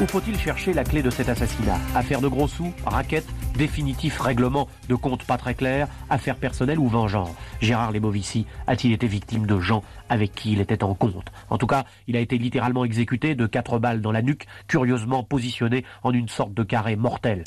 Où faut-il chercher la clé de cet assassinat? Affaire de gros sous, raquette, définitif règlement de compte pas très clair, affaire personnelle ou vengeance? Gérard Lebovici a-t-il été victime de gens avec qui il était en compte? En tout cas, il a été littéralement exécuté de 4 balles dans la nuque, curieusement positionné en une sorte de carré mortel.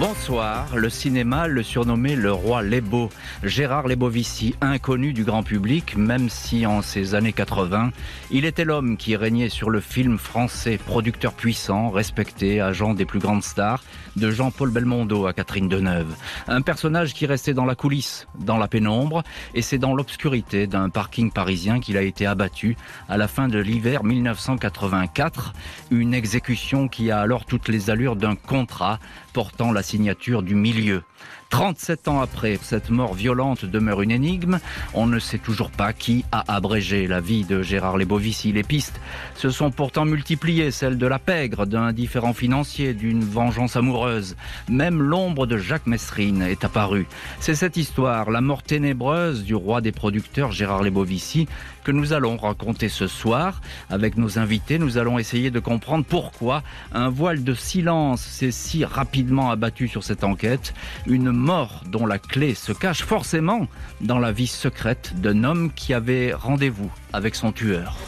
Bonsoir, le cinéma le surnommait le roi Lebo. Gérard Lebovici, inconnu du grand public, même si en ces années 80, il était l'homme qui régnait sur le film français, producteur puissant, respecté, agent des plus grandes stars, de Jean-Paul Belmondo à Catherine Deneuve. Un personnage qui restait dans la coulisse, dans la pénombre, et c'est dans l'obscurité d'un parking parisien qu'il a été abattu à la fin de l'hiver 1984. Une exécution qui a alors toutes les allures d'un contrat portant la signature du milieu. 37 ans après, cette mort violente demeure une énigme. On ne sait toujours pas qui a abrégé la vie de Gérard Lebovici. Les pistes se sont pourtant multipliées, celles de la pègre, d'un différend financier, d'une vengeance amoureuse. Même l'ombre de Jacques Messrine est apparue. C'est cette histoire, la mort ténébreuse du roi des producteurs Gérard Lebovici, que nous allons raconter ce soir. Avec nos invités, nous allons essayer de comprendre pourquoi un voile de silence s'est si rapidement abattu sur cette enquête. Une mort dont la clé se cache forcément dans la vie secrète d'un homme qui avait rendez-vous avec son tueur.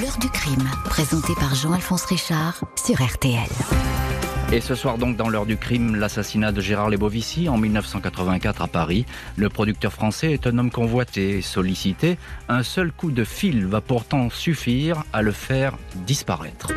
L'heure du crime, présentée par Jean-Alphonse Richard sur RTL. Et ce soir donc dans l'heure du crime, l'assassinat de Gérard Lebovici en 1984 à Paris. Le producteur français est un homme convoité et sollicité. Un seul coup de fil va pourtant suffire à le faire disparaître.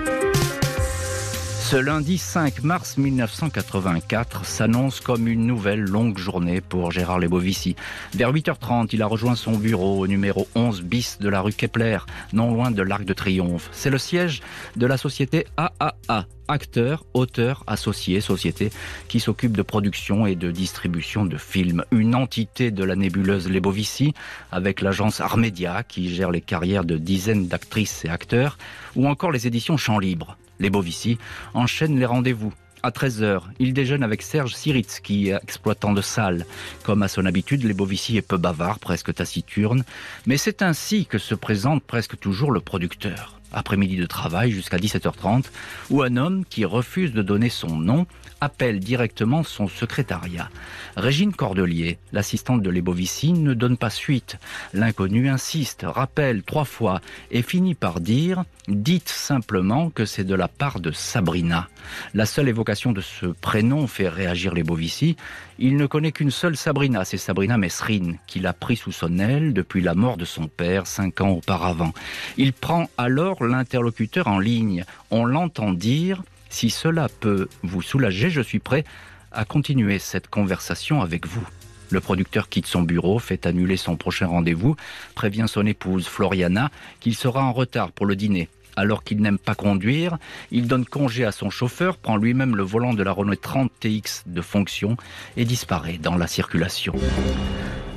Ce lundi 5 mars 1984 s'annonce comme une nouvelle longue journée pour Gérard Lebovici. Vers 8h30, il a rejoint son bureau au numéro 11 bis de la rue Kepler, non loin de l'Arc de Triomphe. C'est le siège de la société AAA. Acteur, auteur, associé, société qui s'occupe de production et de distribution de films. Une entité de la nébuleuse Lebovici avec l'agence Armédia qui gère les carrières de dizaines d'actrices et acteurs ou encore les éditions Champs Libres. Lebovici enchaîne les rendez-vous. À 13h, il déjeune avec Serge Siritsky, exploitant de salles. Comme à son habitude, Lebovici est peu bavard, presque taciturne. Mais c'est ainsi que se présente presque toujours le producteur. Après-midi de travail jusqu'à 17h30, où un homme qui refuse de donner son nom appelle directement son secrétariat. Régine Cordelier, l'assistante de Lebovici, ne donne pas suite. L'inconnu insiste, rappelle 3 fois et finit par dire « Dites simplement que c'est de la part de Sabrina ». La seule évocation de ce prénom fait réagir Lebovici. Il ne connaît qu'une seule Sabrina, c'est Sabrina Messrine, qu'il a pris sous son aile depuis la mort de son père 5 ans auparavant. Il prend alors l'interlocuteur en ligne. On l'entend dire « Si cela peut vous soulager, je suis prêt à continuer cette conversation avec vous ». Le producteur quitte son bureau, fait annuler son prochain rendez-vous, prévient son épouse Floriana qu'il sera en retard pour le dîner. Alors qu'il n'aime pas conduire, il donne congé à son chauffeur, prend lui-même le volant de la Renault 30 TX de fonction et disparaît dans la circulation.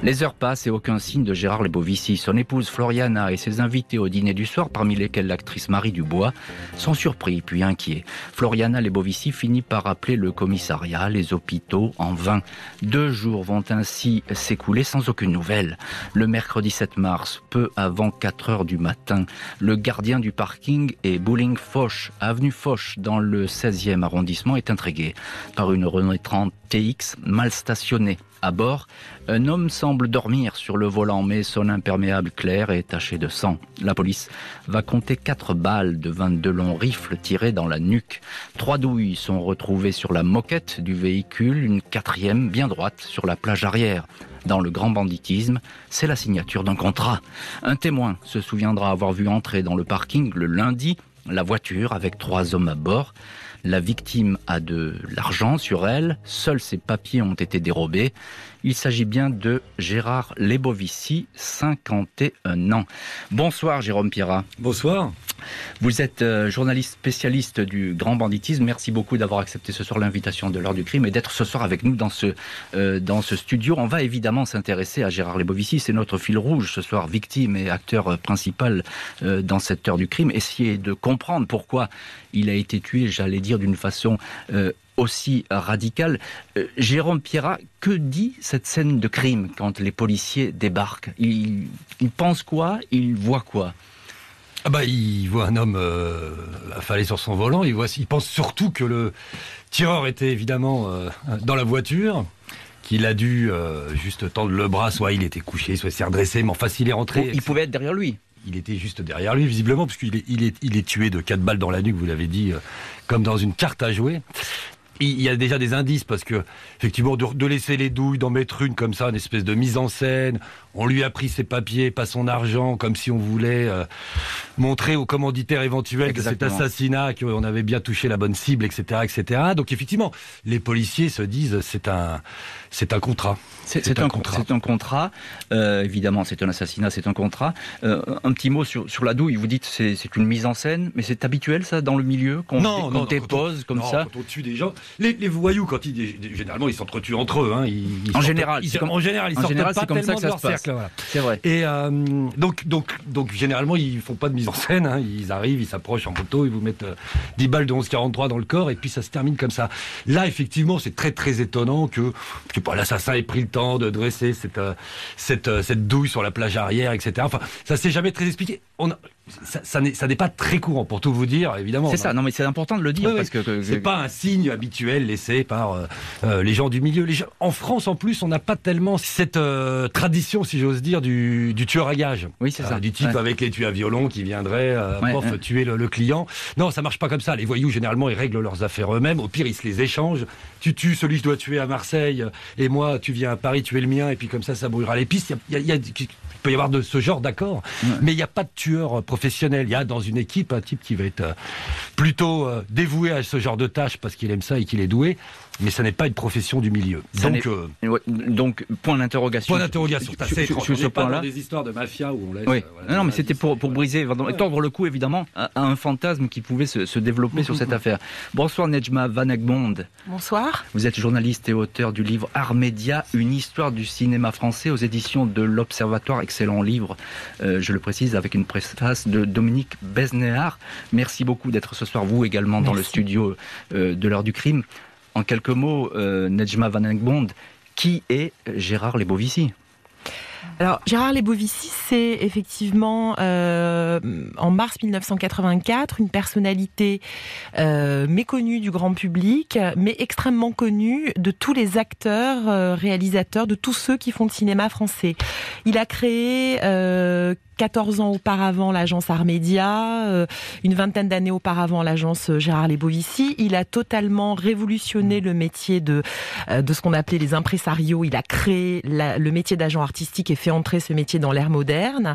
Les heures passent et aucun signe de Gérard Lebovici. Son épouse Floriana et ses invités au dîner du soir, parmi lesquels l'actrice Marie Dubois, sont surpris puis inquiets. Floriana Lebovici finit par appeler le commissariat, les hôpitaux, en vain. 2 jours vont ainsi s'écouler sans aucune nouvelle. Le mercredi 7 mars, peu avant 4h du matin, le gardien du parking et Bouling-Foch, avenue Foch, dans le 16e arrondissement, est intrigué par une Renault 30 TX mal stationnée. À bord, un homme semble dormir sur le volant, mais son imperméable clair est taché de sang. La police va compter 4 balles de 22 longs rifles tirés dans la nuque. 3 douilles sont retrouvées sur la moquette du véhicule, une 4e bien droite sur la plage arrière. Dans le grand banditisme, c'est la signature d'un contrat. Un témoin se souviendra avoir vu entrer dans le parking le lundi la voiture avec 3 hommes à bord. La victime a de l'argent sur elle, seuls ses papiers ont été dérobés. Il s'agit bien de Gérard Lebovici, 51 ans. Bonsoir Jérôme Pierrat. Bonsoir. Vous êtes journaliste spécialiste du grand banditisme. Merci beaucoup d'avoir accepté ce soir l'invitation de l'heure du crime et d'être ce soir avec nous dans ce studio. On va évidemment s'intéresser à Gérard Lebovici. C'est notre fil rouge ce soir, victime et acteur principal dans cette heure du crime. Essayez de comprendre pourquoi il a été tué, j'allais dire, d'une façon aussi radicale. Jérôme Pierrat, que dit cette scène de crime quand les policiers débarquent ? Ils pensent quoi ? Ils voient quoi ? Ah bah, il voit un homme affalé sur son volant. Il pense surtout que le tireur était évidemment dans la voiture, qu'il a dû juste tendre le bras. Soit il était couché, soit il s'est redressé. Mais enfin, s'il est rentré... Il pouvait être derrière lui. Il était juste derrière lui, visiblement, parce qu'il est tué de 4 balles dans la nuque, vous l'avez dit, comme dans une carte à jouer. Il y a déjà des indices, parce que, effectivement, de laisser les douilles, d'en mettre une comme ça, une espèce de mise en scène, on lui a pris ses papiers, pas son argent, comme si on voulait montrer aux commanditaires éventuels de cet assassinat qu'on avait bien touché la bonne cible, etc., etc. Donc, effectivement, les policiers se disent, c'est un contrat. C'est un contrat. Évidemment, c'est un assassinat, c'est un contrat. Un petit mot sur la douille. Vous dites c'est une mise en scène, mais c'est habituel, ça, dans le milieu, qu'on dépose comme ça. Quand on tue des gens, les voyous, quand généralement, ils s'entretuent entre eux. Hein, en général, ils sortent pas comme tellement ça que ça de leur cercle. Voilà. C'est vrai. Et donc, généralement, ils font pas de mise en scène. Hein, ils arrivent, ils s'approchent en moto, ils vous mettent 10 balles de 11,43 dans le corps, et puis ça se termine comme ça. Là, effectivement, c'est très très étonnant que l'assassin ait pris le temps de dresser cette douille sur la plage arrière, etc. Enfin, ça s'est jamais très expliqué. Ça n'est pas très courant, pour tout vous dire, évidemment. Mais c'est important de le dire. Parce que c'est pas un signe habituel laissé par les gens du milieu. En France, en plus, on n'a pas tellement cette tradition, si j'ose dire, du tueur à gages. Oui, c'est ça. Du type avec les tueurs à violon qui viendrait tuer le client. Non, ça marche pas comme ça. Les voyous, généralement, ils règlent leurs affaires eux-mêmes. Au pire, ils se les échangent. Tu tues celui que je dois tuer à Marseille, et moi, tu viens à Paris tuer le mien, et puis comme ça brouillera les pistes. Il peut y avoir de ce genre d'accord, mais il n'y a pas de tueur professionnel. Il y a dans une équipe un type qui va être plutôt dévoué à ce genre de tâches parce qu'il aime ça et qu'il est doué, mais ça n'est pas une profession du milieu. Donc point d'interrogation. Point d'interrogation. Sur ce point-là, des histoires de mafia où on laisse. Oui. Non, mais c'était pour briser, tordre le cou évidemment à un fantasme qui pouvait se développer sur cette affaire. Bonsoir Nejma Van Egmond. Bonsoir. Vous êtes journaliste et auteur du livre Art Média, une histoire du cinéma français aux éditions de l'Observatoire. Excellent livre, je le précise, avec une préface de Dominique Besnéard. Merci beaucoup d'être ce soir, vous également, dans le studio de l'heure du crime. En quelques mots, Nejma Van Egmond, qui est Gérard Lebovici ? Alors, Gérard Lebovici, c'est effectivement, en mars 1984, une personnalité méconnue du grand public, mais extrêmement connue de tous les acteurs, réalisateurs, de tous ceux qui font le cinéma français. Il a créé... 14 ans auparavant, l'agence Art Média, une vingtaine d'années auparavant, l'agence Gérard Lebovici. Il a totalement révolutionné le métier de ce qu'on appelait les impresarios. Il a créé le métier d'agent artistique et fait entrer ce métier dans l'ère moderne.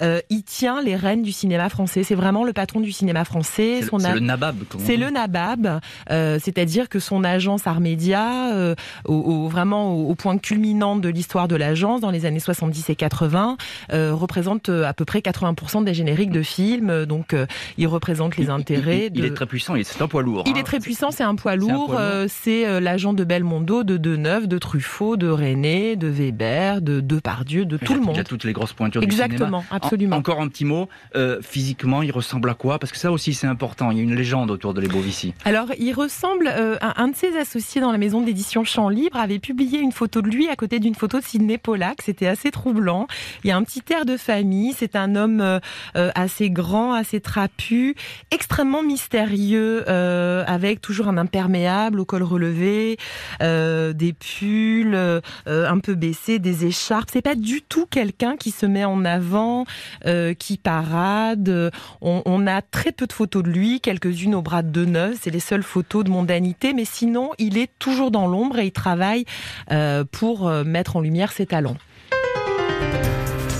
Il tient les rênes du cinéma français. C'est vraiment le patron du cinéma français. C'est le nabab. C'est le nabab. C'est-à-dire que son agence Art Média, vraiment au point culminant de l'histoire de l'agence, dans les années 70 et 80, représente à peu près 80% des génériques de films, donc il représente les intérêts. Il est très puissant, c'est un poids lourd. Il est très puissant, c'est un poids lourd. C'est l'agent de Belmondo, de Deneuve, de Truffaut, de René, de Weber, de Depardieu, de tout le monde. Il y a toutes les grosses pointures du cinéma. Exactement, absolument. Encore un petit mot, physiquement, il ressemble à quoi ? Parce que ça aussi, c'est important. Il y a une légende autour de Lebovici. Alors, il ressemble à un de ses associés dans la maison d'édition Champ Libre avait publié une photo de lui à côté d'une photo de Sidney Pollack. C'était assez troublant. Il y a un petit air de famille. C'est un homme assez grand, assez trapu, extrêmement mystérieux, avec toujours un imperméable au col relevé, des pulls un peu baissés, des écharpes. C'est pas du tout quelqu'un qui se met en avant, qui parade. On a très peu de photos de lui, quelques-unes au bras de Deneuve. C'est les seules photos de mondanité, mais sinon, il est toujours dans l'ombre et il travaille pour mettre en lumière ses talents.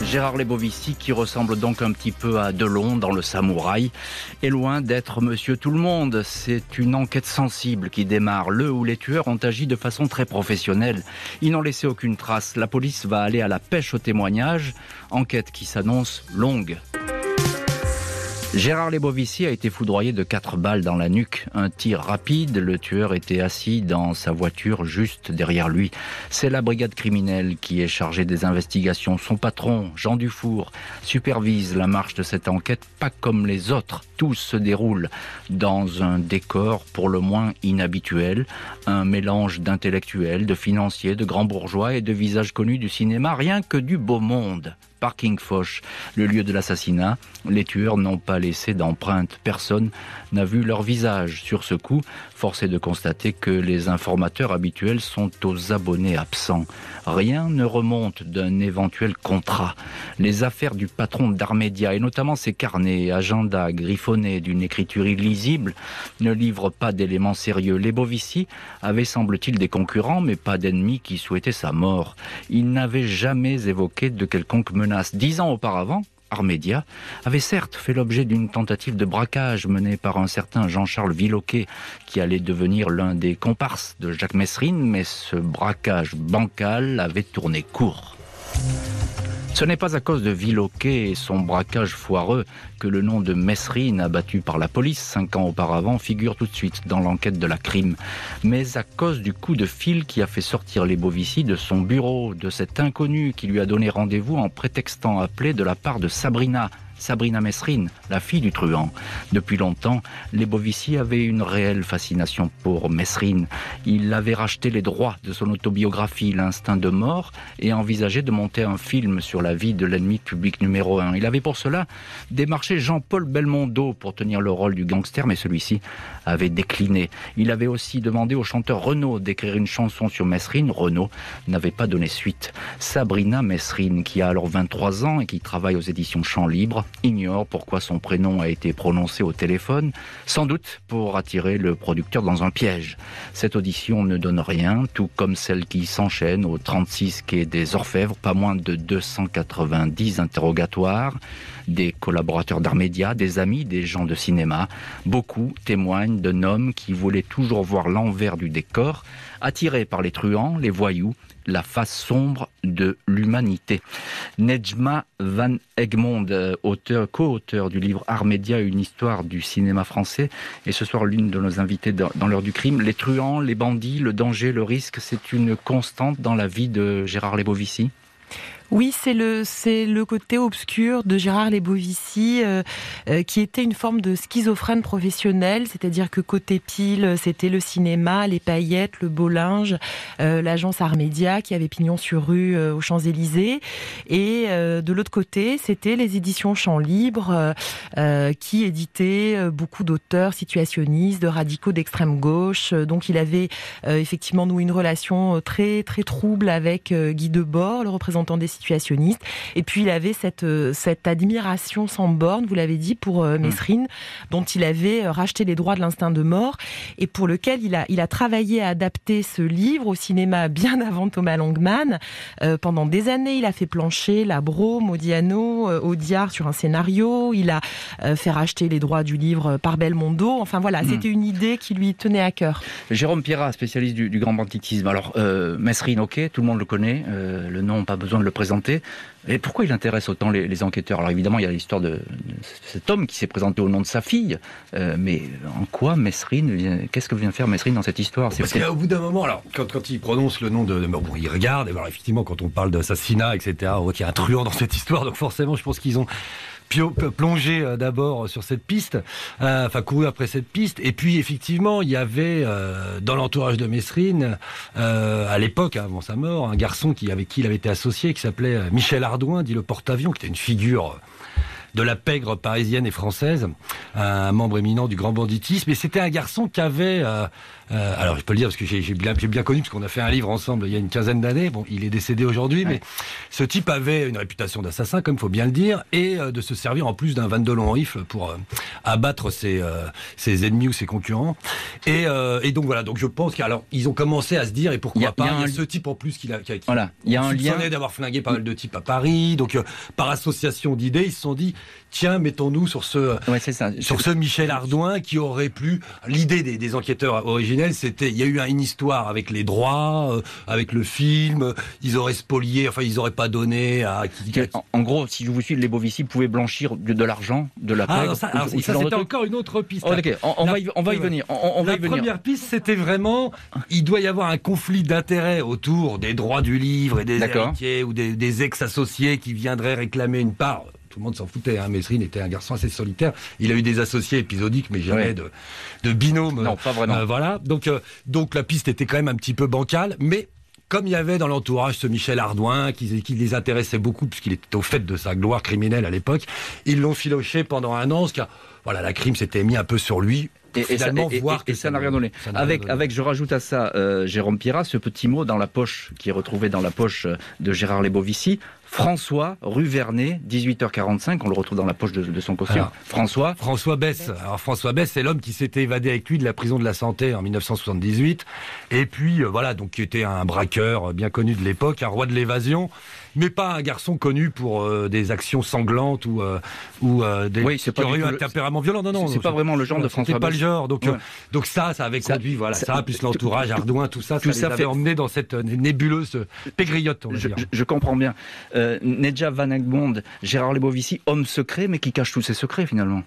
Gérard Lebovici, qui ressemble donc un petit peu à Delon dans Le Samouraï, est loin d'être monsieur tout le monde. C'est une enquête sensible qui démarre. Le ou les tueurs ont agi de façon très professionnelle. Ils n'ont laissé aucune trace. La police va aller à la pêche aux témoignages. Enquête qui s'annonce longue. Gérard Lebovici a été foudroyé de 4 balles dans la nuque. Un tir rapide, le tueur était assis dans sa voiture juste derrière lui. C'est la brigade criminelle qui est chargée des investigations. Son patron, Jean Dufour, supervise la marche de cette enquête, pas comme les autres. Tout se déroule dans un décor pour le moins inhabituel. Un mélange d'intellectuels, de financiers, de grands bourgeois et de visages connus du cinéma, rien que du beau monde. par Kingfoch, le lieu de l'assassinat. Les tueurs n'ont pas laissé d'empreinte. Personne n'a vu leur visage sur ce coup. Force est de constater que les informateurs habituels sont aux abonnés absents. Rien ne remonte d'un éventuel contrat. Les affaires du patron d'Armédia, et notamment ses carnets, agendas griffonnés d'une écriture illisible, ne livrent pas d'éléments sérieux. Les Bovici avaient, semble-t-il, des concurrents, mais pas d'ennemis qui souhaitaient sa mort. Ils n'avaient jamais évoqué de quelconque menace. 10 ans auparavant, Armédia avait certes fait l'objet d'une tentative de braquage menée par un certain Jean-Charles Villoquet, qui allait devenir l'un des comparses de Jacques Messrine, mais ce braquage bancal avait tourné court. Ce n'est pas à cause de Villoquet et son braquage foireux que le nom de Messrine, abattu par la police 5 ans auparavant, figure tout de suite dans l'enquête de la crime. Mais à cause du coup de fil qui a fait sortir les Bovici de son bureau, de cet inconnu qui lui a donné rendez-vous en prétextant appelé de la part de Sabrina Messrine, la fille du truand. Depuis longtemps, les Bovici avaient une réelle fascination pour Messrine. Il avait racheté les droits de son autobiographie, L'Instinct de mort, et envisageait de monter un film sur la vie de l'ennemi public numéro 1. Il avait pour cela démarché Jean-Paul Belmondo pour tenir le rôle du gangster, mais celui-ci avait décliné. Il avait aussi demandé au chanteur Renaud d'écrire une chanson sur Messrine. Renaud n'avait pas donné suite. Sabrina Messrine, qui a alors 23 ans et qui travaille aux éditions Champs Libres, ignore pourquoi son prénom a été prononcé au téléphone, sans doute pour attirer le producteur dans un piège. Cette audition ne donne rien, tout comme celle qui s'enchaîne au 36 quai des Orfèvres, pas moins de 290 interrogatoires, des collaborateurs d'Armédia, des amis, des gens de cinéma. Beaucoup témoignent d'un homme qui voulait toujours voir l'envers du décor, attiré par les truands, les voyous, la face sombre de l'humanité. Nejma Van Egmond, co-auteur du livre Armédia, une histoire du cinéma français, et ce soir l'une de nos invitées dans l'heure du crime. Les truands, les bandits, le danger, le risque, c'est une constante dans la vie de Gérard les Bovici. Oui, c'est le côté obscur de Gérard les Bovici qui était une forme de schizophrène professionnel, c'est-à-dire que côté pile, c'était le cinéma, les paillettes, le beau linge, l'agence Armédia qui avait pignon sur rue aux Champs-Élysées, et de l'autre côté, c'était les éditions Champs Libres qui éditaient beaucoup d'auteurs situationnistes, de radicaux d'extrême gauche. Donc il avait effectivement noué une relation très très trouble avec Guy Debord, le représentant des situationniste. Et puis il avait cette admiration sans borne, vous l'avez dit, pour Messrine, dont il avait racheté les droits de L'Instinct de mort, et pour lequel il a travaillé à adapter ce livre au cinéma bien avant Thomas Langman. Pendant des années, il a fait plancher Labro, Modiano, Audiard sur un scénario, il a fait racheter les droits du livre par Belmondo. Enfin voilà, c'était une idée qui lui tenait à cœur. Jérôme Pierrat, spécialiste du grand banditisme. Alors Messrine, ok, tout le monde le connaît, le nom, pas besoin de le présenter. Et pourquoi il intéresse autant les enquêteurs? Alors évidemment, il y a l'histoire de cet homme qui s'est présenté au nom de sa fille, mais en quoi Messrine, qu'est-ce que vient faire Messrine dans cette histoire? Parce qu'au bout d'un moment, alors quand il prononce le nom de bon, il regarde, et alors effectivement, quand on parle d'assassinat, etc., on voit qu'il y a un truand dans cette histoire, donc forcément, je pense qu'ils ont plongé d'abord sur cette piste, couru après cette piste, et puis effectivement, il y avait dans l'entourage de Messrine, à l'époque, avant sa mort, un garçon avec qui il avait été associé, qui s'appelait Michel Ardouin, dit le porte-avions, qui était une figure de la pègre parisienne et française, un membre éminent du grand banditisme. Et c'était un garçon qui avait... alors, je peux le dire parce que j'ai bien connu, parce qu'on a fait un livre ensemble il y a une quinzaine d'années. Bon, il est décédé aujourd'hui, ouais. Mais ce type avait une réputation d'assassin, comme il faut bien le dire, et de se servir en plus d'un 22 long rifle pour abattre ses ennemis ou ses concurrents. Et donc, voilà. Donc, je pense qu'ils ont commencé à se dire, et pourquoi pas, il y a ce type en plus qui soupçonnait d'avoir flingué pas mal de types à Paris. Donc, par association d'idées, ils se sont dit... Tiens, mettons-nous sur ce Michel Ardouin qui aurait pu... L'idée des enquêteurs originels, c'était... Il y a eu une histoire avec les droits, avec le film, ils auraient spolié, enfin, ils n'auraient pas donné à... En gros, si je vous suis, les Bovici pouvaient blanchir de l'argent, de la pègre... Ça c'était encore une autre piste. Oh, okay. On va y venir. La première piste, c'était vraiment... Il doit y avoir un conflit d'intérêts autour des droits du livre et des héritiers ou des ex-associés qui viendraient réclamer une part... Tout le monde s'en foutait, hein. Messrine était un garçon assez solitaire. Il a eu des associés épisodiques, mais jamais de binôme. Non, pas vraiment. Voilà. Donc la piste était quand même un petit peu bancale, mais... comme il y avait dans l'entourage ce Michel Ardouin qui les intéressait beaucoup puisqu'il était au fait de sa gloire criminelle à l'époque, ils l'ont filoché pendant un an, car voilà, la crime s'était mis un peu sur lui. Et ça n'a rien donné. Avec, je rajoute à ça, Jérôme Pirat, ce petit mot dans la poche, qui est retrouvé dans la poche de Gérard Lebovici. François, rue Vernet, 18h45, on le retrouve dans la poche de son caution. François Besse. Alors, François Besse, c'est l'homme qui s'était évadé avec lui de la prison de la Santé en 1978. Et puis, voilà, donc, qui était un braqueur bien connu de l'époque, un roi de l'évasion, mais pas un garçon connu pour des actions sanglantes qui aurait eu un tempérament violent. Non. C'est pas vraiment le genre de François Besse. C'est pas le genre. Donc, ça avait conduit, voilà, ça, plus l'entourage, Ardouin, tout ça avait emmené dans cette nébuleuse pégriotte, on va dire. Je comprends bien. Nedja Van Egmond, Gérard Lebovici, homme secret, mais qui cache tous ses secrets finalement.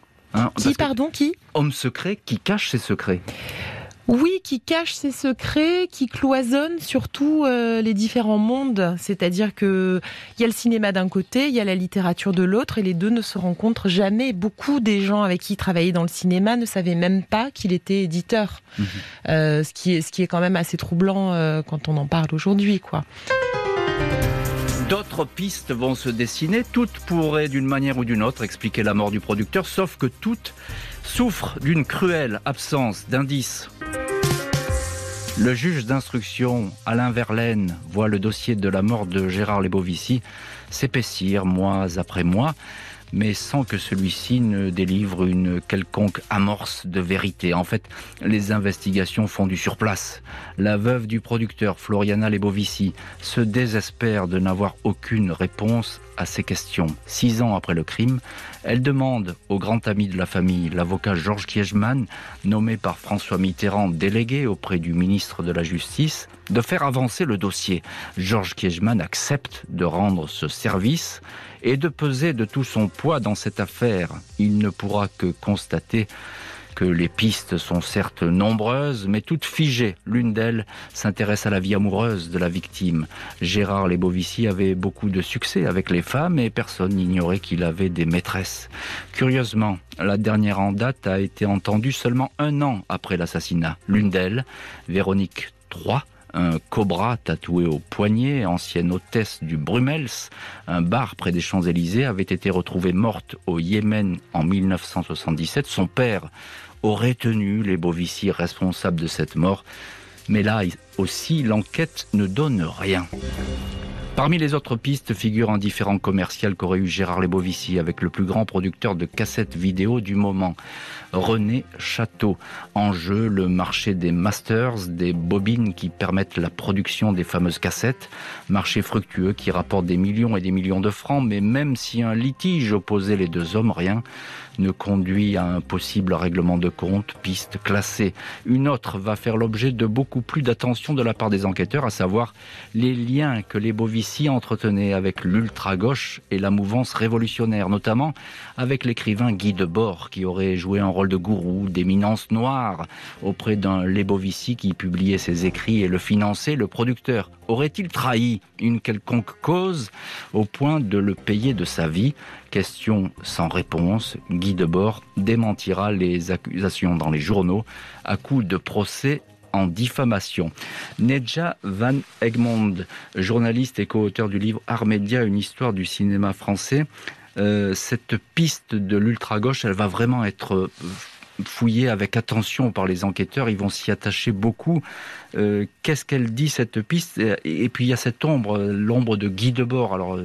Homme secret qui cache ses secrets. Oui, qui cache ses secrets, qui cloisonne surtout les différents mondes. C'est-à-dire que il y a le cinéma d'un côté, il y a la littérature de l'autre, et les deux ne se rencontrent jamais. Beaucoup des gens avec qui il travaillait dans le cinéma ne savaient même pas qu'il était éditeur. Mmh. Ce qui est quand même assez troublant quand on en parle aujourd'hui, quoi. D'autres pistes vont se dessiner, toutes pourraient d'une manière ou d'une autre expliquer la mort du producteur, sauf que toutes souffrent d'une cruelle absence d'indices. Le juge d'instruction, Alain Verlaine, voit le dossier de la mort de Gérard Lebovici s'épaissir mois après mois, mais sans que celui-ci ne délivre une quelconque amorce de vérité. En fait, les investigations font du surplace. La veuve du producteur, Floriana Lebovici, se désespère de n'avoir aucune réponse à ces questions. 6 ans après le crime, elle demande au grand ami de la famille, l'avocat Georges Kiechmann, nommé par François Mitterrand délégué auprès du ministre de la Justice, de faire avancer le dossier. Georges Kiechmann accepte de rendre ce service et de peser de tout son poids dans cette affaire. Il ne pourra que constater que les pistes sont certes nombreuses, mais toutes figées. L'une d'elles s'intéresse à la vie amoureuse de la victime. Gérard Lebovici avait beaucoup de succès avec les femmes et personne n'ignorait qu'il avait des maîtresses. Curieusement, la dernière en date a été entendue seulement 1 an après l'assassinat. L'une d'elles, Véronique III, un cobra tatoué au poignet, ancienne hôtesse du Brummels, un bar près des Champs-Élysées, avait été retrouvée morte au Yémen en 1977. Son père aurait tenu Lebovici responsable de cette mort. Mais là aussi, l'enquête ne donne rien. Parmi les autres pistes figure un différend commercial qu'aurait eu Gérard Lebovici avec le plus grand producteur de cassettes vidéo du moment, René Château. En jeu, le marché des masters, des bobines qui permettent la production des fameuses cassettes. Marché fructueux qui rapporte des millions et des millions de francs, mais même si un litige opposait les deux hommes, rien ne conduit à un possible règlement de compte, piste classée. Une autre va faire l'objet de beaucoup plus d'attention de la part des enquêteurs, à savoir les liens que Lebovici entretenait avec l'ultra-gauche et la mouvance révolutionnaire, notamment avec l'écrivain Guy Debord, qui aurait joué un rôle de gourou, d'éminence noire, auprès d'un Lebovici qui publiait ses écrits et le finançait. Le producteur aurait-il trahi une quelconque cause au point de le payer de sa vie ? Question sans réponse. Guy Debord démentira les accusations dans les journaux à coups de procès en diffamation. Nedja Van Egmond, journaliste et co-auteur du livre Art Média, une histoire du cinéma français. Cette piste de l'ultra-gauche, elle va vraiment être fouillée avec attention par les enquêteurs. Ils vont s'y attacher beaucoup. Qu'est-ce qu'elle dit, cette piste ? Et puis il y a cette ombre, l'ombre de Guy Debord. Alors,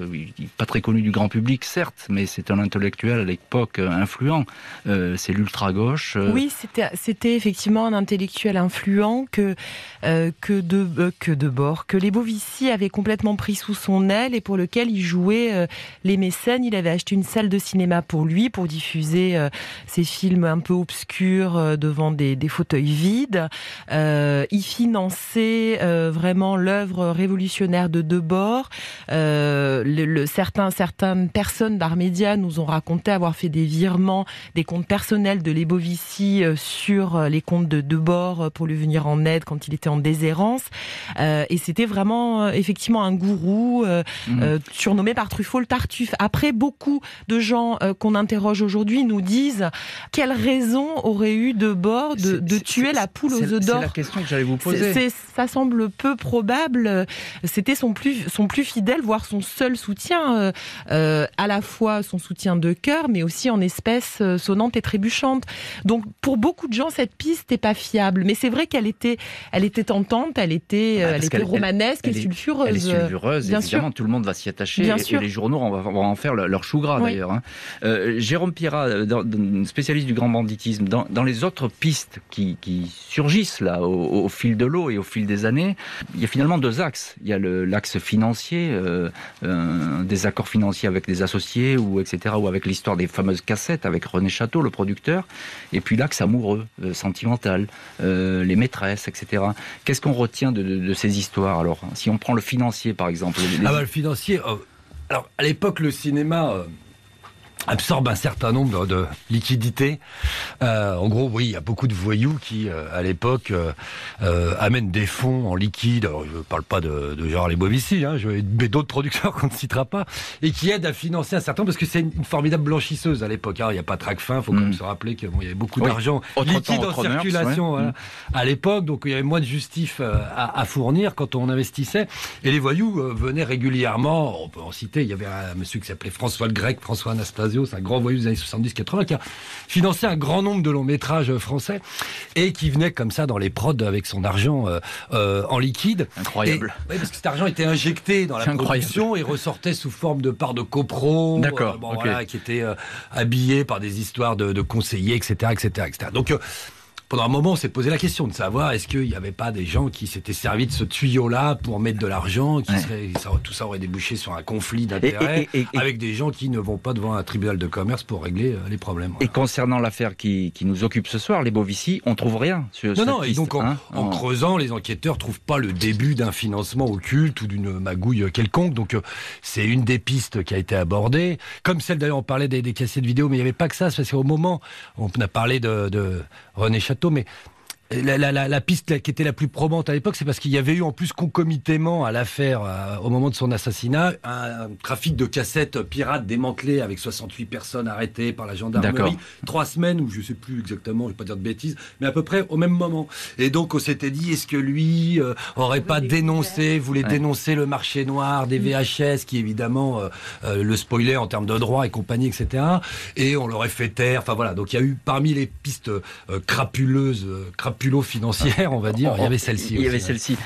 pas très connu du grand public, certes, mais c'est un intellectuel à l'époque influent. C'est l'ultra-gauche. Oui, c'était effectivement un intellectuel influent que Debord, que Lebovici avait complètement pris sous son aile et pour lequel il jouait les mécènes. Il avait acheté une salle de cinéma pour lui, pour diffuser ses films un peu obscurs devant des fauteuils vides. Il finançait vraiment l'œuvre révolutionnaire de Debord. Certaines personnes d'Art Média nous ont raconté avoir fait des virements des comptes personnels de Lebovici sur les comptes de Debord pour lui venir en aide quand il était en déshérence. Et c'était vraiment effectivement un gourou surnommé par Truffaut le Tartuffe. Après, beaucoup de gens qu'on interroge aujourd'hui nous disent quelle raison raison aurait eu de Bohr de tuer la poule aux œufs d'or ? C'est la question que j'allais vous poser. Ça semble peu probable. C'était son plus fidèle, voire son seul soutien, à la fois son soutien de cœur, mais aussi en espèces sonnantes et trébuchantes. Donc, pour beaucoup de gens, cette piste n'est pas fiable. Mais c'est vrai qu'elle était tentante, elle était romanesque et sulfureuse. Elle est sulfureuse, bien évidemment, sûr. Tout le monde va s'y attacher. Et les journaux vont en faire leur chou gras, oui. D'ailleurs. Hein. Jérôme Pirat, spécialiste du grand banditisme, dans les autres pistes qui surgissent là, au fil de l'eau et au fil des années, il y a finalement deux axes. Il y a l'axe financier, des accords financiers avec des associés, ou etc., ou avec l'histoire des fameuses cassettes, avec René Château, le producteur, et puis l'axe amoureux, sentimental, les maîtresses, etc. Qu'est-ce qu'on retient de ces histoires, alors? Si on prend le financier, par exemple... le financier... alors, à l'époque, le cinéma... absorbe un certain nombre de liquidités. En gros, oui, il y a beaucoup de voyous qui, à l'époque, amènent des fonds en liquide. Alors, je ne parle pas de Gérard Bovici, hein, mais d'autres producteurs qu'on ne citera pas, et qui aident à financer un certain, parce que c'est une formidable blanchisseuse à l'époque. Il n'y a pas Tracfin, il faut quand même se rappeler qu'il y avait beaucoup d'argent liquide en circulation à l'époque, donc il y avait moins de justifs à fournir quand on investissait. Et les voyous venaient régulièrement, on peut en citer, il y avait un monsieur qui s'appelait François le Grec, François Anastasio, c'est un grand voyou des années 70-80 qui a financé un grand nombre de longs métrages français et qui venait comme ça dans les prods avec son argent en liquide. Incroyable. Et, parce que cet argent était injecté dans la production et ressortait sous forme de parts de copro, qui étaient habillés par des histoires de conseillers, etc. Donc pendant un moment, on s'est posé la question de savoir est-ce qu'il n'y avait pas des gens qui s'étaient servis de ce tuyau-là pour mettre de l'argent, tout ça aurait débouché sur un conflit d'intérêts avec des gens qui ne vont pas devant un tribunal de commerce pour régler les problèmes. Voilà. Et concernant l'affaire qui nous occupe ce soir, les Bovici, on ne trouve rien sur cette piste. Et donc en creusant, les enquêteurs ne trouvent pas le début d'un financement occulte ou d'une magouille quelconque. Donc c'est une des pistes qui a été abordée. Comme celle d'ailleurs, on parlait des cassettes vidéo, mais il n'y avait pas que ça. Parce qu'au moment, on a parlé de René Château, mais la piste qui était la plus probante à l'époque, c'est parce qu'il y avait eu en plus concomitamment à l'affaire, au moment de son assassinat, un trafic de cassettes pirates démantelé avec 68 personnes arrêtées par la gendarmerie. D'accord. 3 semaines, ou je ne sais plus exactement, je ne vais pas dire de bêtises, mais à peu près au même moment. Et donc on s'était dit, est-ce que lui n'aurait pas dénoncé le marché noir des VHS, qui évidemment le spoilait en termes de droits et compagnie, etc. Et on l'aurait fait taire. Enfin voilà, donc il y a eu parmi les pistes crapuleux-financière, on va dire. Il y avait celle-ci.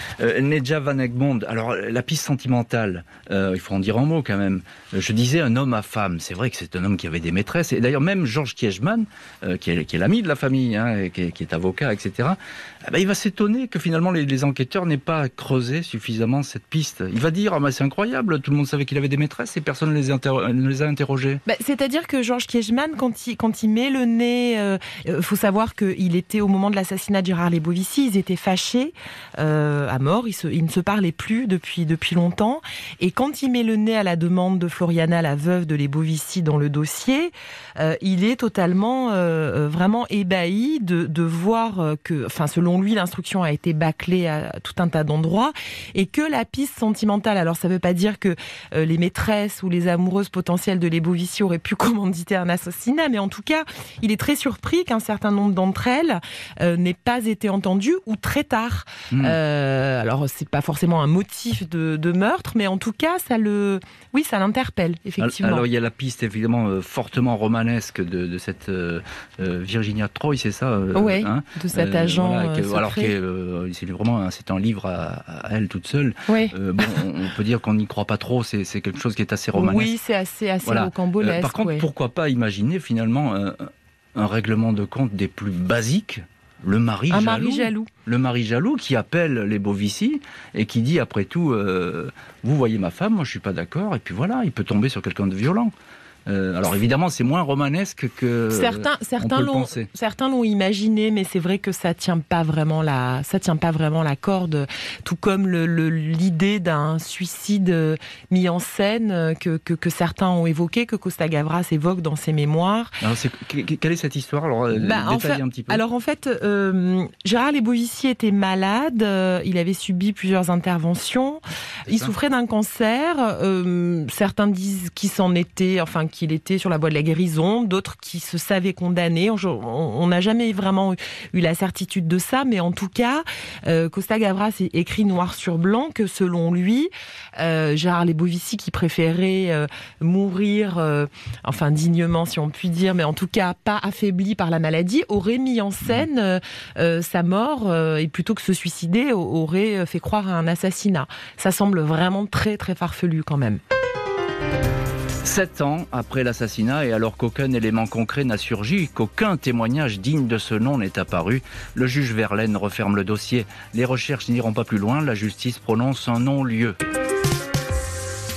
Nedja Van Egmond. Alors, la piste sentimentale, il faut en dire un mot quand même. Je disais un homme à femme. C'est vrai que c'est un homme qui avait des maîtresses. Et d'ailleurs, même Georges Kiechman, qui est l'ami de la famille, hein, qui est avocat, etc., il va s'étonner que finalement les enquêteurs n'aient pas creusé suffisamment cette piste. Il va dire, c'est incroyable, tout le monde savait qu'il avait des maîtresses et personne ne les a interrogées. C'est-à-dire que Georges Kiechman, quand il met le nez, il faut savoir qu'il était au moment de l'assassinat de Gérard Lebovici, ils étaient fâchés à mort, ils ne se parlaient plus depuis longtemps, et quand il met le nez à la demande de Floriana, la veuve de Lebovici, dans le dossier, il est totalement vraiment ébahi de voir que, selon lui, l'instruction a été bâclée à tout un tas d'endroits, et que la piste sentimentale, alors ça ne veut pas dire que les maîtresses ou les amoureuses potentielles de Lebovici auraient pu commanditer un assassinat, mais en tout cas, il est très surpris qu'un certain nombre d'entre elles n'ait pas été entendu, ou très tard. Alors, c'est pas forcément un motif de meurtre, mais en tout cas, ça l'interpelle, effectivement. Alors, il y a la piste, évidemment, fortement romanesque de cette Virginia Troy, c'est ça? Oui, de cet agent c'est un livre à elle toute seule. Oui. On peut dire qu'on n'y croit pas trop, c'est quelque chose qui est assez romanesque. Oui, c'est assez rocambolesque. Par contre, pourquoi pas imaginer, finalement, un règlement de compte des plus basiques? Le mari jaloux qui appelle les Bovici et qui dit, après tout, vous voyez ma femme, moi je ne suis pas d'accord, et puis voilà, il peut tomber sur quelqu'un de violent. Alors évidemment, c'est moins romanesque que certains l'ont imaginé, mais c'est vrai que ça tient pas vraiment la corde. Tout comme l'idée d'un suicide mis en scène que certains ont évoqué, que Costa Gavras évoque dans ses mémoires. Alors quelle est cette histoire? Alors détaillez un petit peu. Alors en fait, Gérard Lebovici était malade, il avait subi plusieurs interventions, il souffrait d'un cancer. Certains disent qu'il s'en était, qu'il était sur la voie de la guérison, d'autres qui se savaient condamnés. On n'a jamais vraiment eu la certitude de ça, mais en tout cas, Costa Gavras écrit noir sur blanc que selon lui, Gérard Lebovici qui préférait mourir, enfin dignement si on peut dire, mais en tout cas pas affaibli par la maladie, aurait mis en scène sa mort et plutôt que se suicider, aurait fait croire à un assassinat. Ça semble vraiment très très farfelu quand même. 7 ans après l'assassinat et alors qu'aucun élément concret n'a surgi, qu'aucun témoignage digne de ce nom n'est apparu, le juge Verlaine referme le dossier. Les recherches n'iront pas plus loin, la justice prononce un non-lieu.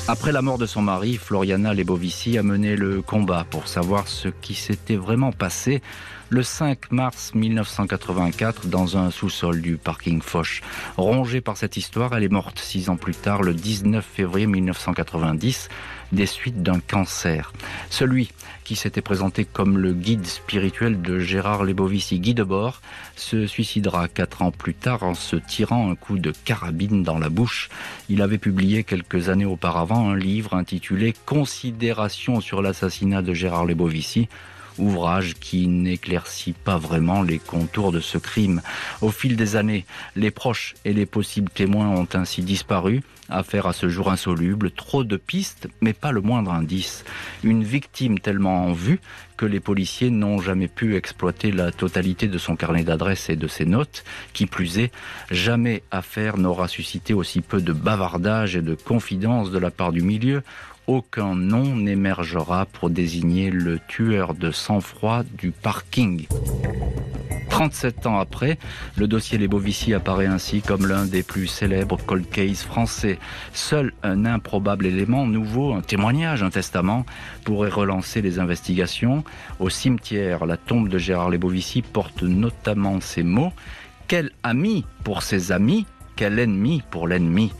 Après la mort de son mari, Floriana Lebovici a mené le combat pour savoir ce qui s'était vraiment passé le 5 mars 1984 dans un sous-sol du parking Foch. Rongée par cette histoire, elle est morte 6 ans plus tard, le 19 février 1990, des suites d'un cancer. Celui qui s'était présenté comme le guide spirituel de Gérard Lebovici, Guy Debord, se suicidera 4 ans plus tard en se tirant un coup de carabine dans la bouche. Il avait publié quelques années auparavant un livre intitulé « Considérations sur l'assassinat de Gérard Lebovici », ouvrage qui n'éclaircit pas vraiment les contours de ce crime. Au fil des années, les proches et les possibles témoins ont ainsi disparu. Affaire à ce jour insoluble, trop de pistes, mais pas le moindre indice. Une victime tellement en vue que les policiers n'ont jamais pu exploiter la totalité de son carnet d'adresses et de ses notes. Qui plus est, jamais affaire n'aura suscité aussi peu de bavardage et de confidence de la part du milieu. Aucun nom n'émergera pour désigner le tueur de sang-froid du parking. 37 ans après, le dossier Lebovici apparaît ainsi comme l'un des plus célèbres cold case français. Seul un improbable élément nouveau, un témoignage, un testament, pourrait relancer les investigations. Au cimetière, la tombe de Gérard Lebovici porte notamment ces mots. « Quel ami pour ses amis ? Quel ennemi pour l'ennemi ?»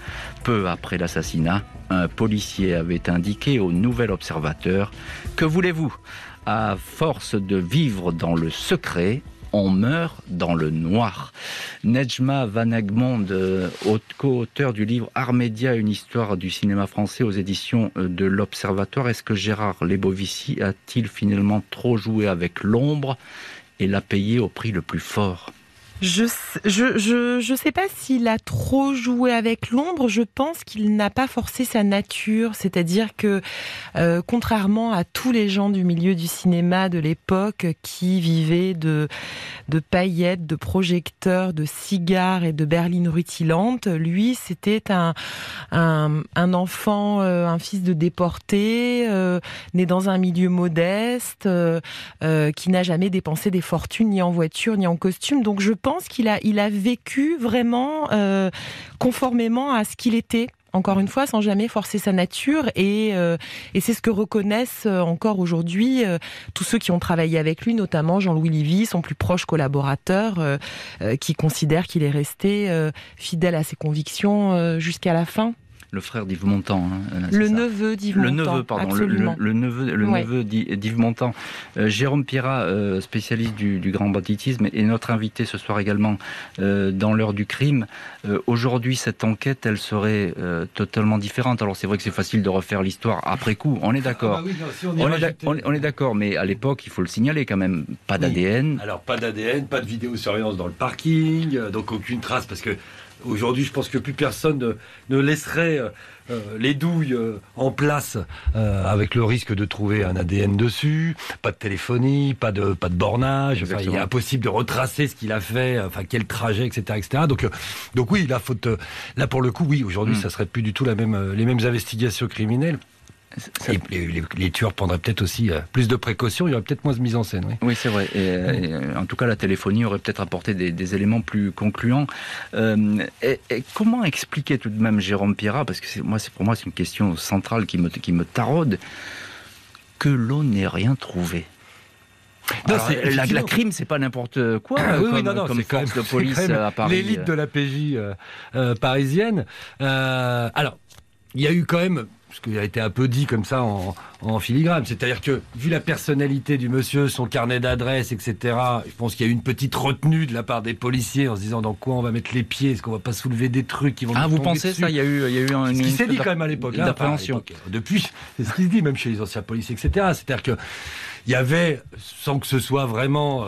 Peu après l'assassinat, un policier avait indiqué au Nouvel Observateur « Que voulez-vous ? À force de vivre dans le secret, on meurt dans le noir. » Nejma Van Egmond, co-auteur du livre Armédia, une histoire du cinéma français aux éditions de l'Observatoire. Est-ce que Gérard Lebovici a-t-il finalement trop joué avec l'ombre et l'a payé au prix le plus fort ? Je sais pas s'il a trop joué avec l'ombre, je pense qu'il n'a pas forcé sa nature, c'est-à-dire que contrairement à tous les gens du milieu du cinéma de l'époque qui vivaient de paillettes, de projecteurs, de cigares et de berlines rutilantes, lui c'était un enfant, un fils de déporté, né dans un milieu modeste, qui n'a jamais dépensé des fortunes ni en voiture ni en costume, donc je pense qu'il a vécu vraiment conformément à ce qu'il était, encore une fois, sans jamais forcer sa nature. Et c'est ce que reconnaissent encore aujourd'hui tous ceux qui ont travaillé avec lui, notamment Jean-Louis Livy, son plus proche collaborateur, qui considère qu'il est resté fidèle à ses convictions jusqu'à la fin. Le frère d'Yves Montand. Le neveu d'Yves Montand. Jérôme Pirat, spécialiste du grand banditisme, est notre invité ce soir également dans l'heure du crime. Aujourd'hui, cette enquête, elle serait totalement différente. Alors c'est vrai que c'est facile de refaire l'histoire après coup, on est d'accord. On est d'accord, mais à l'époque, il faut le signaler quand même, pas d'ADN. Oui. Alors pas d'ADN, pas de vidéosurveillance dans le parking, donc aucune trace, parce que aujourd'hui, je pense que plus personne ne laisserait les douilles en place avec le risque de trouver un ADN dessus. Pas de téléphonie, pas de bornage. Enfin, il est impossible de retracer ce qu'il a fait, enfin quel trajet, etc., etc. Donc oui, la faute. Là pour le coup, oui, aujourd'hui, ça serait plus du tout les mêmes investigations criminelles. Les tueurs prendraient peut-être aussi plus de précautions, il y aurait peut-être moins de mise en scène. Oui, c'est vrai. Et en tout cas, la téléphonie aurait peut-être apporté des éléments plus concluants. Et comment expliquer tout de même, Jérôme Pirat, parce que pour moi, c'est une question centrale qui me taraude, que l'on n'ait rien trouvé. Non, la crime, c'est pas n'importe quoi. Comme force de police à Paris. L'élite de la PJ parisienne. Alors, il y a eu quand même ce qui a été un peu dit comme ça en filigrane. C'est-à-dire que, vu la personnalité du monsieur, son carnet d'adresse, etc., je pense qu'il y a eu une petite retenue de la part des policiers en se disant dans quoi on va mettre les pieds, est-ce qu'on va pas soulever des trucs qui vont nous tomber dessus. Ah, vous pensez ça ? Il y a eu une... Ce qui s'est dit quand même à l'époque. D'appréhension. Depuis, c'est ce qui se dit, même chez les anciens policiers, etc. C'est-à-dire que il y avait, sans que ce soit vraiment...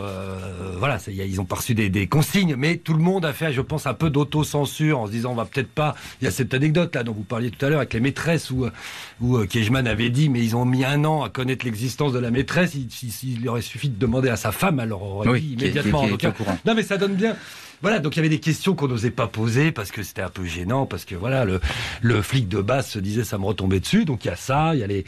voilà, ils ont pas reçu des consignes, mais tout le monde a fait, je pense, un peu d'autocensure en se disant, on va peut-être pas... Il y a cette anecdote-là dont vous parliez tout à l'heure avec les maîtresses où Kejman avait dit, mais ils ont mis 1 an à connaître l'existence de la maîtresse, il aurait suffi de demander à sa femme, elle leur aurait dit immédiatement. Non, mais ça donne bien... Voilà, donc il y avait des questions qu'on n'osait pas poser parce que c'était un peu gênant, parce que voilà, le flic de base se disait, ça me retombait dessus, donc il y a ça, il y a les...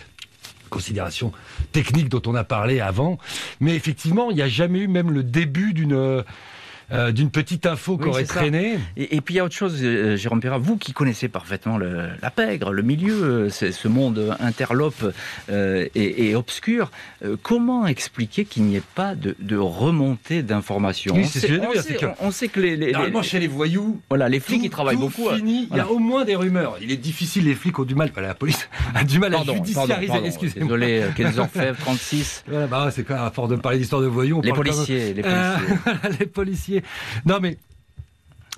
considération technique dont on a parlé avant, mais effectivement, il n'y a jamais eu même le début d'une petite info qui aurait traîné. Et puis il y a autre chose, Jérôme Perra, vous qui connaissez parfaitement la pègre, le milieu, ce monde interlope et obscur, comment expliquer qu'il n'y ait pas de remontée d'informations ? Oui, on sait que normalement, chez les voyous, voilà, les flics, ils travaillent beaucoup. Il y a au moins des rumeurs. Il est difficile, les flics ont du mal, la police a du mal à judiciariser. Excusez-moi. Désolé, quels orfèvres, 36. Voilà, c'est quand même à force de parler d'histoire de voyous. Les policiers. Non, mais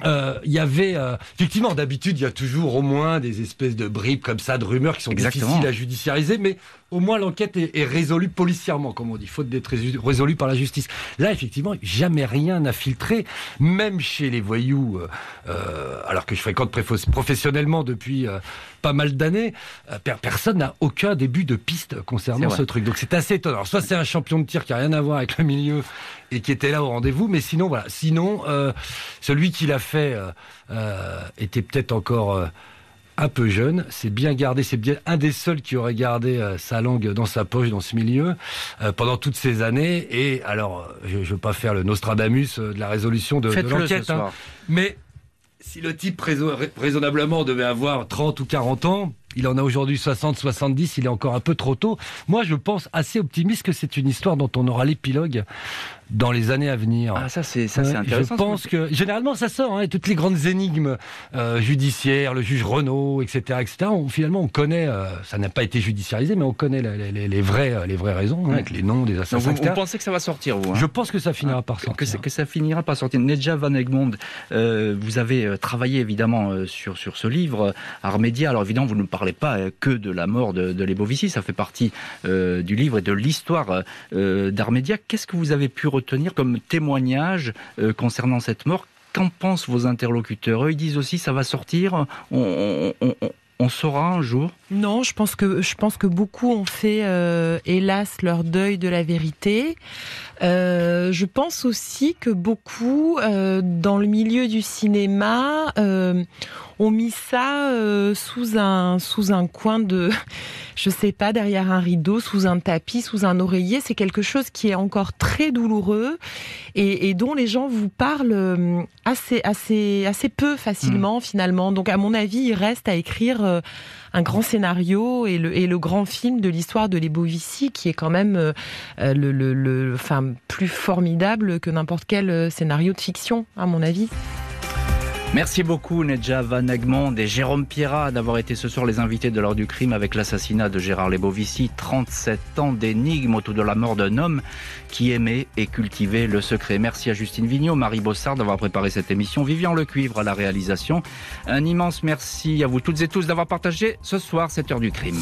il y avait... effectivement, d'habitude, il y a toujours au moins des espèces de bribes comme ça, de rumeurs qui sont difficiles à judiciariser, mais au moins l'enquête est résolue policièrement, comme on dit, faute d'être résolue par la justice. Là, effectivement, jamais rien n'a filtré, même chez les voyous, alors que je fréquente professionnellement depuis pas mal d'années, personne n'a aucun début de piste concernant ce truc. Donc c'est assez étonnant. Alors, soit c'est un champion de tir qui n'a rien à voir avec le milieu et qui était là au rendez-vous, mais sinon, voilà. Sinon, celui qui l'a fait était peut-être encore... un peu jeune, c'est bien gardé, c'est bien un des seuls qui aurait gardé sa langue dans sa poche, dans ce milieu, pendant toutes ces années. Et alors, je ne veux pas faire le Nostradamus de la résolution de l'enquête, mais si le type raisonnablement devait avoir 30 ou 40 ans, il en a aujourd'hui 60, 70, il est encore un peu trop tôt. Moi, je pense assez optimiste que c'est une histoire dont on aura l'épilogue dans les années à venir. Ah, c'est intéressant. Je pense que généralement, ça sort. Toutes les grandes énigmes judiciaires, le juge Renaud, etc. Finalement, on connaît, ça n'a pas été judiciarisé, mais on connaît les vraies raisons, avec les noms des assassins. Donc vous pensez que ça va sortir, vous Je pense que ça finira par sortir. Que ça finira par sortir. Nedja Van Egmond, vous avez travaillé évidemment sur ce livre, Armédia. Alors évidemment, vous ne parlez pas que de la mort de Lebovici, ça fait partie du livre et de l'histoire d'Armédia. Qu'est-ce que vous avez pu retenir comme témoignage concernant cette mort? Qu'en pensent vos interlocuteurs? Eux, ils disent aussi, ça va sortir, on saura un jour? Non, je pense que beaucoup ont fait, hélas, leur deuil de la vérité. Je pense aussi que beaucoup, dans le milieu du cinéma, ont mis ça sous un coin de, je sais pas, derrière un rideau, sous un tapis, sous un oreiller. C'est quelque chose qui est encore très douloureux et dont les gens vous parlent assez peu facilement finalement. Donc à mon avis, il reste à écrire un grand scénario et le grand film de l'histoire de Lebovici, qui est quand même plus formidable que n'importe quel scénario de fiction, à mon avis. Merci beaucoup Nedja Van Egmond et Jérôme Pierra d'avoir été ce soir les invités de l'heure du crime avec l'assassinat de Gérard Lebovici. 37 ans d'énigmes autour de la mort d'un homme qui aimait et cultivait le secret. Merci à Justine Vignot, Marie Bossard d'avoir préparé cette émission, Vivian Lecuivre à la réalisation. Un immense merci à vous toutes et tous d'avoir partagé ce soir cette heure du crime.